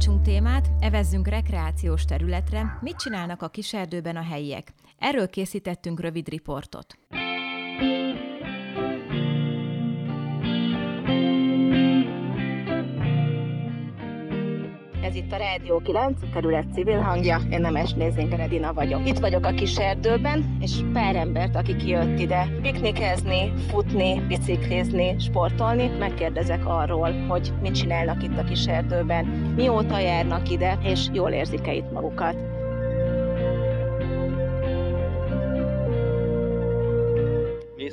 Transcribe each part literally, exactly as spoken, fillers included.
Váltsunk témát, evezzünk rekreációs területre, mit csinálnak a kiserdőben a helyiek. Erről készítettünk rövid riportot. Ez itt a Rádió kilenc, a kerület civil hangja, én Nemesnézén Edina vagyok. Itt vagyok a kiserdőben, és pár embert, aki kijött ide piknikezni, futni, biciklizni, sportolni, megkérdezek arról, hogy mit csinálnak itt a kiserdőben, mióta járnak ide, és jól érzik-e itt magukat.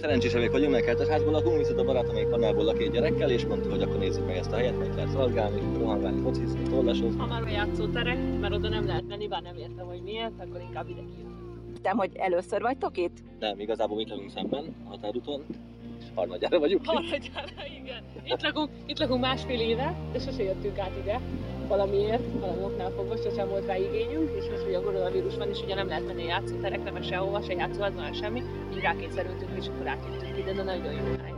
Szerencsésebbek vagyunk, meg kertes házból lakunk, viszont a barátom Kanából a két gyerekkel, és mondtuk, hogy akkor nézzük meg ezt a helyet, meg lehet szalgálni, rohanválni, focizni, tornasozni. Ha már a játszóterek, mert oda nem lehet menni, bár nem értem, hogy miért, akkor inkább ide kijön. Értem, hogy először vagytok itt? Nem, igazából itt lakunk szemben, a határúton, és harmadjára vagyunk. Harmadjára, igen. Itt lakunk, itt lakunk másfél éve, de sose jöttünk át ide. Valamiért, valami oknál fogva, sosem volt rá igényünk, és most, hogy a koronavírus van, és ugye nem lehet menni a játszóterekre, mert sehova, se játszóházban, semmi, így rákényszerültünk, és akkor rákértünk ide, de nagyon jó hely.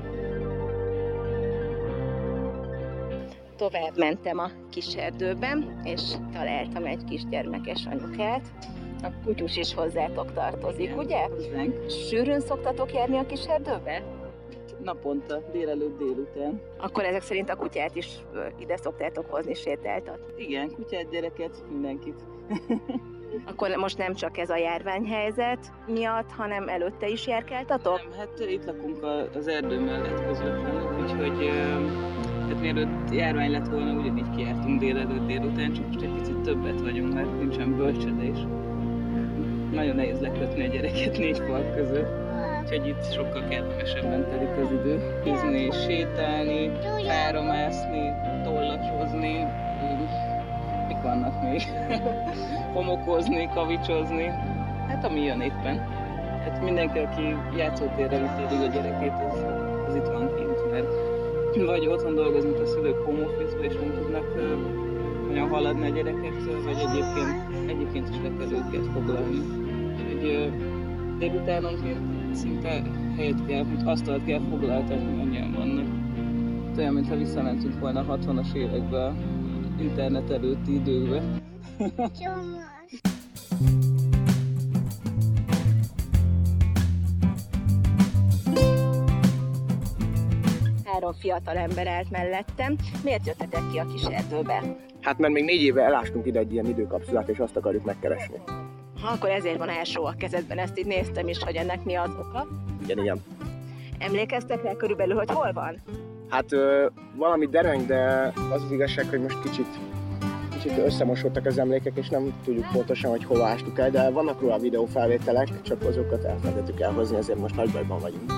Tovább mentem a kiserdőben, és találtam egy kisgyermekes anyukát. A kutyus is hozzátok tartozik, ugye? Hozzánk. Sűrűn szoktatok járni a kiserdőbe? Naponta, délelőtt, délután. Akkor ezek szerint a kutyát is ide szoktátok hozni, sétáltat? Igen, kutyát, gyereket, mindenkit. Akkor most nem csak ez a járványhelyzet miatt, hanem előtte is járkáltatok? Nem, hát itt lakunk az erdő mellett közvetlenül, úgyhogy hát mielőtt járvány lett volna, ugyanígy kijártunk délelőtt, délután, csak most egy picit többet vagyunk, mert nincsen bölcsedés. Nagyon nehéz lekötni a gyereket négy fal között. Úgyhogy itt sokkal kellemesebben telik az idő. Húzni, sétálni, fáromászni, tollasozni, mik vannak még? Homokozni, kavicsozni, hát ami jön éppen. Hát mindenki, aki játszótérre vitézik a gyerekét, az, az itt van kint, mert vagy otthon dolgoznak a szülők home office-ba, és nem tudnak olyan haladni a gyereket, vagy egyébként, egyébként is le kell őket foglalni. Úgyhogy délutánonként szinte helyet kell, mint asztalt kell foglaltatni, annyian vannak. Olyan, mintha visszamentünk volna a hatvanas évekbe, a internet előtti időkbe. Három fiatal ember állt mellettem. Miért jöttetek ki a kiserdőbe? Hát mert még négy éve elástunk ide egy ilyen időkapszulát, és azt akarjuk megkeresni. Ha, akkor ezért van első a kezedben, ezt így néztem is, hogy ennek mi az oka. Igen, igen. Emlékeztek rá körülbelül, hogy hol van? Hát ö, valami dereng, de az az igazság, hogy most kicsit, kicsit összemosódtak az emlékek, és nem tudjuk pontosan, hogy hova ástuk el, de vannak róla videófelvételek, csak azokat elfelejtettük elhozni, ezért most nagy bajban vagyunk.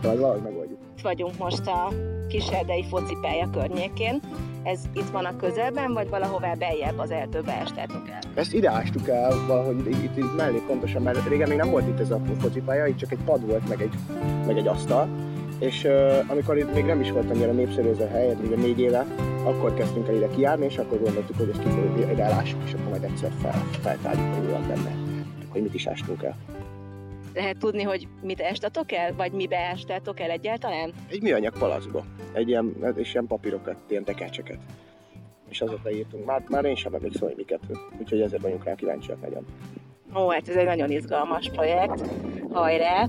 De valahogy megoldjuk. Itt vagyunk most a kiserdei focipálya környékén. Ez itt van a közelben, vagy valahová beljebb az erdőbe ástátok el? Ezt ide ástuk el valahogy itt, itt mellé pontosan, mert régen még nem volt itt ez a focipálya, itt csak egy pad volt, meg egy, meg egy asztal. És uh, amikor itt még nem is volt annyira népszerű ez a hely, még négy éve, akkor kezdtünk el ide kijárni, és akkor gondoltuk, hogy ezt kifejeződik, ide elássuk, és akkor majd egyszer fel, feltárjuk, hogy olyan benne, hogy mit is ástunk el. Lehet tudni, hogy mit ástatok el, vagy mibe ástátok el egyáltalán? Egy műanyag palacba, egy ilyen, és ilyen papírokat, ilyen tekercseket. És azóta írtunk, már, már én sem emlékszem, hogy miket, úgyhogy ezért vagyunk rá kíváncsiak nagyon. Ó, hát ez egy nagyon izgalmas projekt, hajrá!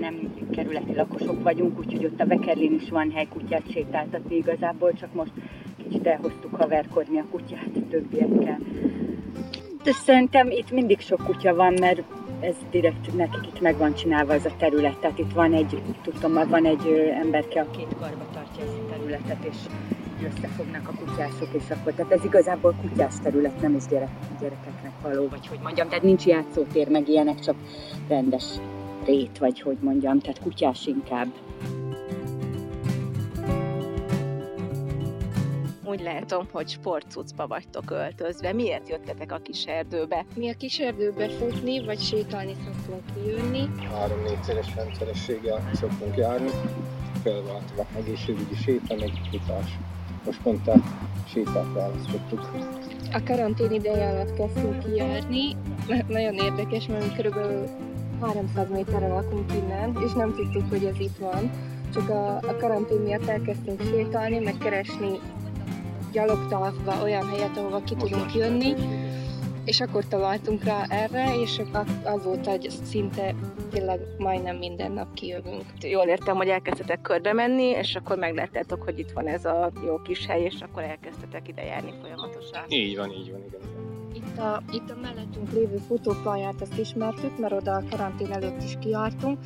Nem kerületi lakosok vagyunk, úgyhogy ott a Vekerlén is van hely kutyát sétáltatni igazából, csak most kicsit elhoztuk haverkodni a kutyát a többiekkel. Szerintem itt mindig sok kutya van, mert ez direkt nekik itt meg van csinálva ez a terület. Tehát itt van egy, tudom, van egy emberke, aki két karba tartja ezt a területet, és összefognak a kutyások, és akkor, tehát ez igazából kutyás terület, nem is gyerek, gyerekeknek való, vagy hogy mondjam, tehát nincs játszótér, meg ilyenek, csak rendes rét, vagy hogy mondjam, tehát kutyás inkább. Úgy látom, hogy sportcucba vagytok öltözve. Miért jöttetek a kiserdőbe? Mi a kiserdőbe futni, vagy sétálni szoktunk kijönni. Három-négyszeres rendszerességgel szoktunk járni. Felváltva egészségügyi séta, meg futás. Most pont a sétát választottuk. A karantén ideje alatt kezdtünk kijárni. Nagyon érdekes, mert körülbelül háromszáz méterre lakunk innen, és nem tudtuk, hogy ez itt van. csak a, a karantén miatt elkezdtünk sétálni, meg keresni gyalogtalpba olyan helyet, ahova ki tudunk jönni, és akkor találtunk rá erre, és az volt, hogy szinte tényleg majdnem minden nap kijövünk. Jól értem, hogy elkezdtetek körbe menni, és akkor megláttátok, hogy itt van ez a jó kis hely, és akkor elkezdtetek ide járni folyamatosan. Így van, így van, igazán. Itt a, itt a mellettünk lévő futópályát azt ismertük, mert oda a karantén előtt is kijártunk,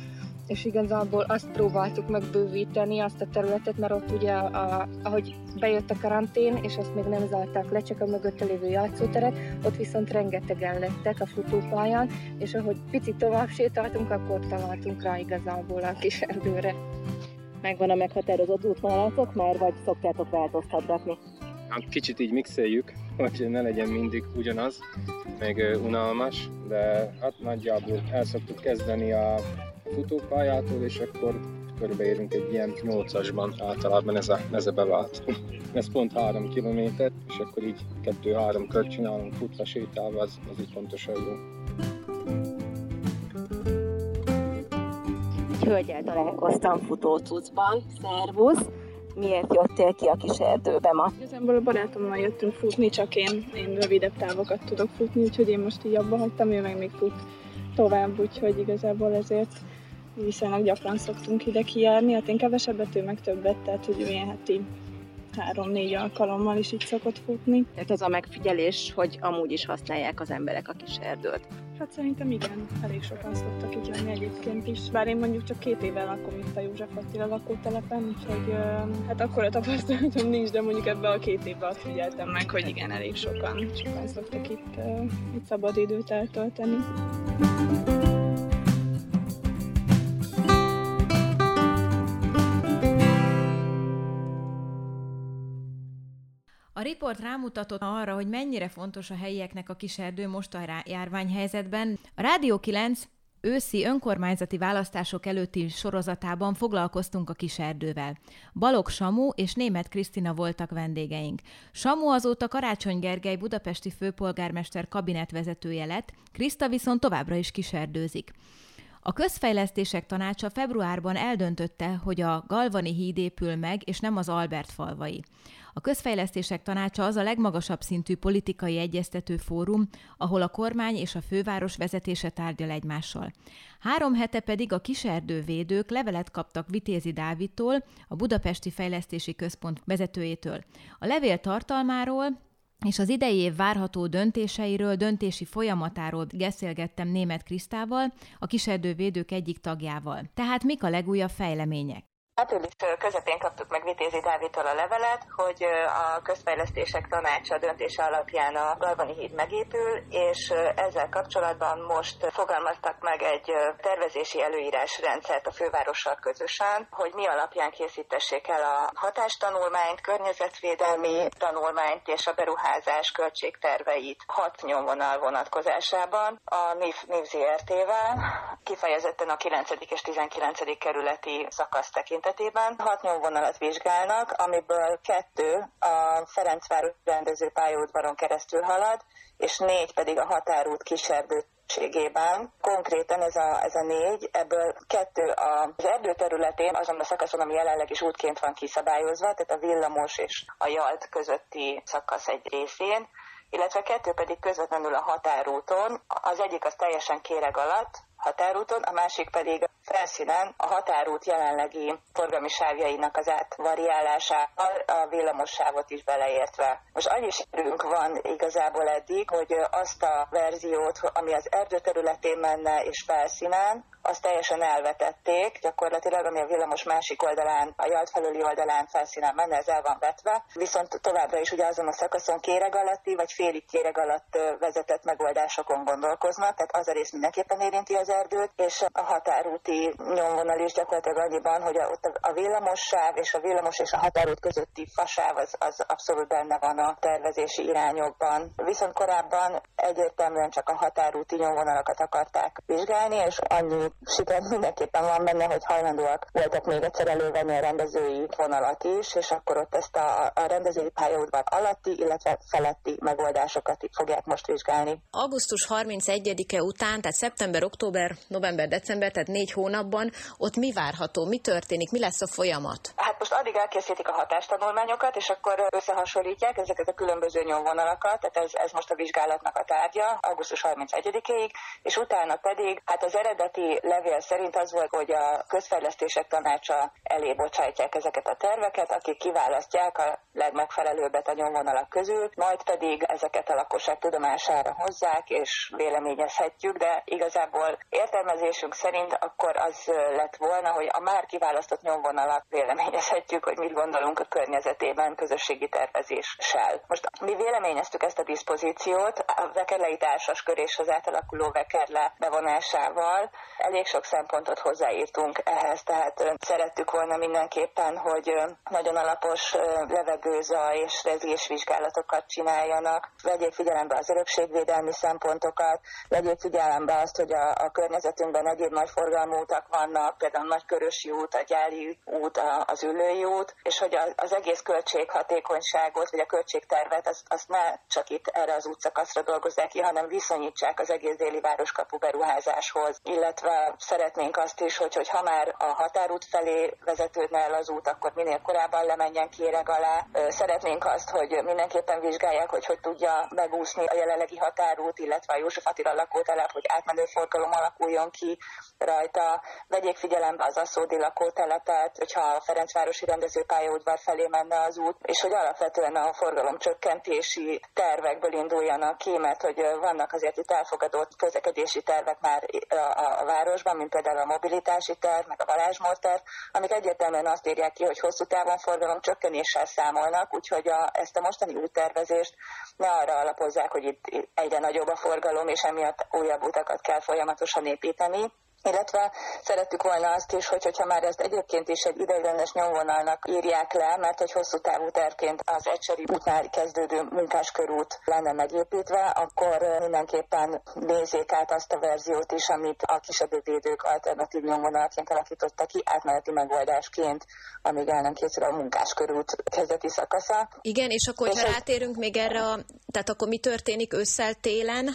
és igazából azt próbáltuk megbővíteni, azt a területet, mert ott ugye, a, ahogy bejött a karantén, és azt még nem zárták le, csak a mögötte lévő játszóteret, ott viszont rengetegen lettek a futópályán, és ahogy picit tovább sétáltunk, akkor találtunk rá igazából a kis erdőre. Megvan a meghatározott útvonalatok már, vagy szoktátok változtatni? Hát kicsit így mixeljük, hogy ne legyen mindig ugyanaz, meg unalmas, de hát nagyjából el szoktuk kezdeni a futópályától, és akkor körbeérünk egy ilyen nyolcasban, általában ez a, ez a bevált. Ez pont három kilométer, és akkor így kettő-három kört csinálunk futva, sétálva, az, az így pontosan jó. Egy hölgyel találkoztam futócucban, szervusz! Miért jöttél ki a kis erdőbe ma? Igazából a barátommal jöttünk futni, csak én, én rövidebb távokat tudok futni, úgyhogy én most így abba hagytam, ő meg még fut tovább, úgyhogy igazából ezért viszonylag gyakran szoktunk ide kijárni, hát én kevesebbet, ő meg többet, tehát hogy ő ilyen heti három-négy alkalommal is így szokott futni. Tehát az a megfigyelés, hogy amúgy is használják az emberek a kis erdőt. Hát szerintem igen, elég sokan szoktak így jönni egyébként is. Bár én mondjuk csak két éve lakom itt a József Attila lakótelepen, úgyhogy hát akkora tapasztalatom nincs, de mondjuk ebben a két évben azt figyeltem meg, hogy igen, elég sokan, sokan szoktak itt, itt szabad időt eltölteni. A riport rámutatott arra, hogy mennyire fontos a helyieknek a kis erdő most a járványhelyzetben. A Rádió kilenc őszi önkormányzati választások előtti sorozatában foglalkoztunk a kis erdővel. Balog Samu és Németh Krisztina voltak vendégeink. Samu azóta Karácsony Gergely budapesti főpolgármester kabinetvezetője lett, Kriszta viszont továbbra is kis erdőzik. A közfejlesztések tanácsa februárban eldöntötte, hogy a Galvani híd épül meg, és nem az Albert falvai. A közfejlesztések tanácsa az a legmagasabb szintű politikai egyeztető fórum, ahol a kormány és a főváros vezetése tárgyal egymással. Három hete pedig a kiserdővédők levelet kaptak Vitézy Dávidtól, a Budapesti Fejlesztési Központ vezetőjétől. A levél tartalmáról és az idei év várható döntéseiről, döntési folyamatáról beszélgettem Németh Krisztával, a kiserdővédők egyik tagjával. Tehát mik a legújabb fejlemények? Április közepén kaptuk meg Vitézy Dávidtól a levelet, hogy a közfejlesztések tanácsa döntése alapján a Galvani híd megépül, és ezzel kapcsolatban most fogalmaztak meg egy tervezési előírásrendszert a fővárossal közösen, hogy mi alapján készítessék el a hatástanulmányt, környezetvédelmi tanulmányt és a beruházás költségterveit hat nyomvonal vonatkozásában a NIV zé er té-vel, kifejezetten a kilencedik és tizenkilencedik kerületi szakasz tekintetében. Hat nyomvonalat vizsgálnak, amiből kettő a Ferencvárosi Rendezőpályaudvaron keresztül halad, és négy pedig a határút kiserdő. Konkrétan ez a, ez a négy, ebből kettő az erdő területén, azon a szakaszon, ami jelenleg is útként van kiszabályozva, tehát a villamos és a Jalt közötti szakasz egy részén, illetve kettő pedig közvetlenül a határúton, az egyik az teljesen kéreg alatt határúton, a másik pedig felszínen a határút jelenlegi forgalmi sávjainak az átvariálásával, a villamos sávot is beleértve. Most annyi sikerünk van igazából eddig, hogy azt a verziót, ami az erdő területén menne és felszínen, azt teljesen elvetették, gyakorlatilag ami a villamos másik oldalán, a Jalt felüli oldalán felszínen menne, ez el van vetve, viszont továbbra is ugye azon a szakaszon kéreg alatti, vagy félig kéreg alatt vezetett megoldásokon gondolkoznak, tehát az a rész mindenképpen érinti az erdőt, és a határúti nyomvonal is gyakorlatilag annyiban, hogy a, ott a villamossáv és a villamos és a határút közötti fasáv az, az abszolút benne van a tervezési irányokban. Viszont korábban egyértelműen csak a határúti nyomvonalakat akarták vizsgálni, és annyi siker mindenképpen van benne, hogy hajlandóak voltak még egyszer elővenni a rendezői vonalat is, és akkor ott ezt a, a rendezői pályaudvar alatti, illetve feletti megoldásokat fogják most vizsgálni. augusztus harmincegyedike után, tehát szeptember, október, november, december, tehát négy hónapban, ott mi várható, mi történik, mi lesz a folyamat? Hát most addig elkészítik a hatástanulmányokat, és akkor összehasonlítják ezeket a különböző nyomvonalakat, tehát ez, ez most a vizsgálatnak a tárgya, augusztus harmincegyedikéig, és utána pedig, hát az eredeti levél szerint az volt, hogy a Közfejlesztések Tanácsa elé bocsájtják ezeket a terveket, akik kiválasztják a legmegfelelőbbet a nyomvonalak közül, majd pedig ezeket a lakosság tudomására hozzák, és véleményezhetjük, de igazából értelmezésünk szerint akkor az lett volna, hogy a már kiválasztott nyomvonalat véleményezhetjük, hogy mit gondolunk a környezetében közösségi tervezéssel. Most mi véleményeztük ezt a diszpozíciót, a vekerlei társaskör és az átalakuló Vekerle bevonásával elég sok szempontot hozzáírtunk ehhez, tehát szerettük volna mindenképpen, hogy nagyon alapos levegőzaj és rezgésvizsgálatokat csináljanak, vegyék figyelembe az örökségvédelmi szempontokat, vegyék figyelembe azt, hogy a, a környezetünkben egyéb nagy forgalmú utak vannak, például a Nagykörösi út, a Gyáli út, a, az Üllői út, és hogy az egész költséghatékonyságot, vagy a költségtervet, azt, azt ne csak itt erre az útszakaszra dolgozzák ki, hanem viszonyítsák az egész déli városkapu beruházáshoz, illetve szeretnénk azt is, hogy, hogy ha már a határút felé vezetődne el az út, akkor minél korábban lemenjen Kéreg alá. Szeretnénk azt, hogy mindenképpen vizsgálják, hogy hogy tudja megúszni a jelenlegi határút, illetve a József Attila lakótelep, hogy átmenő forgalom alakuljon ki rajta. Vegyék figyelembe az aszódi lakótelepet, hogyha a Ferencvárosi Rendezőpályaudvar felé menne az út, és hogy alapvetően a forgalomcsökkentési tervekből induljanak ki, mert hogy vannak azért itt elfogadott közlekedési tervek már a városban, mint például a mobilitási terv, meg a varázsmód terv, amik egyértelműen azt írják ki, hogy hosszú távon forgalomcsökkenéssel számolnak, úgyhogy a, ezt a mostani úttervezést ne arra alapozzák, hogy itt egyre nagyobb a forgalom, és emiatt újabb utakat kell folyamatosan építeni. Illetve szerettük volna azt is, hogy hogyha már ezt egyébként is egy ideiglenes nyomvonalnak írják le, mert egy hosszú távú tervként az egyseri útnál kezdődő Munkáskörút lenne megépítve, akkor mindenképpen nézzék át azt a verziót is, amit a kisebbvédők alternatív nyomvonalként alakítottak ki, átmeneti megoldásként, amíg el nem készül a Munkáskörút kezdeti szakasza. Igen, és akkor, és ha rátérünk még erre, a... tehát akkor mi történik ősszel, télen?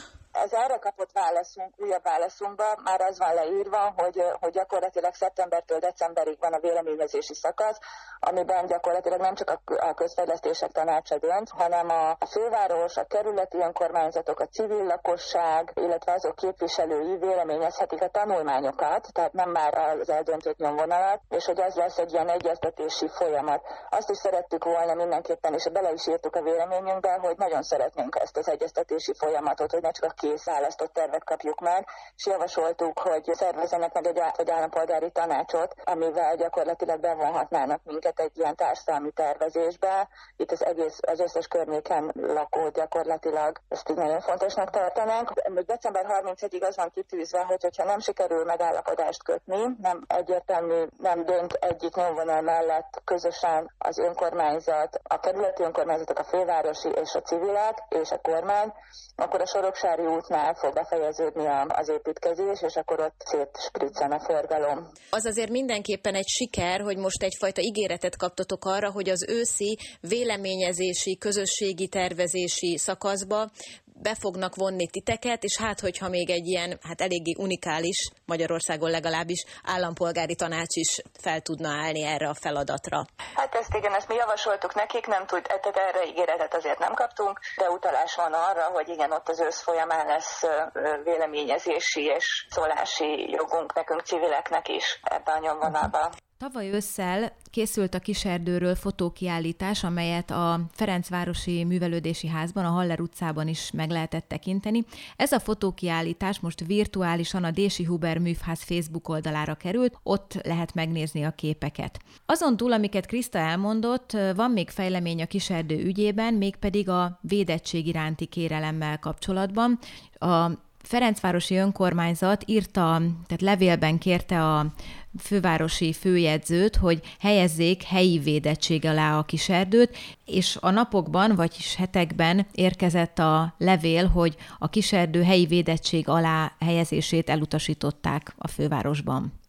Az erre kapott válaszunk, újabb válaszunkban már az van leírva, hogy, hogy gyakorlatilag szeptembertől decemberig van a véleményezési szakasz, amiben gyakorlatilag nem csak a Közfejlesztések Tanácsa dönt, hanem a főváros, a kerületi önkormányzatok, a civil lakosság, illetve azok képviselői véleményezhetik a tanulmányokat, tehát nem már az eldöntött nyomvonalat, és hogy az lesz egy ilyen egyeztetési folyamat. Azt is szerettük volna mindenképpen, és bele is írtuk a véleményünkben, hogy nagyon szeretnénk ezt az egyeztetési folyamatot, hogy ne csak a kész választott tervet kapjuk meg, és javasoltuk, hogy szervezzenek meg egy, egy állampolgári tanácsot, amivel gyakorlatilag bevonhatnának minket egy ilyen társadalmi tervezésbe. Itt az egész, az összes környéken lakó gyakorlatilag, ezt így nagyon fontosnak tartanánk. december harmincegyedikéig az van kitűzve, hogy hogyha nem sikerül megállapodást kötni, nem egyértelmű, nem dönt egyik nyomvonal mellett közösen az önkormányzat, a kerületi önkormányzatok, a fővárosi és a civilek és a kormány, akkor a Soroksári útnál fog befejeződni az építkezés, és akkor ott szétspriccen a forgalom. Az azért mindenképpen egy siker, hogy most egyfajta ígéretet kaptatok arra, hogy az őszi véleményezési, közösségi tervezési szakaszba be fognak vonni titeket, és hát, hogyha még egy ilyen, hát eléggé unikális, Magyarországon legalábbis állampolgári tanács is fel tudna állni erre a feladatra. Hát ezt igen, ezt mi javasoltuk nekik, nem tud, tehát erre ígéretet azért nem kaptunk, de utalás van arra, hogy igen, ott az ősz folyamán lesz véleményezési és szólási jogunk nekünk, civileknek is ebben a nyomvonalban. Tavaly ősszel készült a Kiserdőről fotókiállítás, amelyet a Ferencvárosi Művelődési Házban, a Haller utcában is meg lehetett tekinteni. Ez a fotókiállítás most virtuálisan a Dési Huber Művház Facebook oldalára került, ott lehet megnézni a képeket. Azon túl, amiket Kriszta elmondott, van még fejlemény a Kiserdő ügyében, mégpedig a védettség iránti kérelemmel kapcsolatban. A Ferencvárosi önkormányzat írta, tehát levélben kérte a fővárosi főjegyzőt, hogy helyezzék helyi védettség alá a kiserdőt, és a napokban, vagyis hetekben érkezett a levél, hogy a kiserdő helyi védettség alá helyezését elutasították a fővárosban.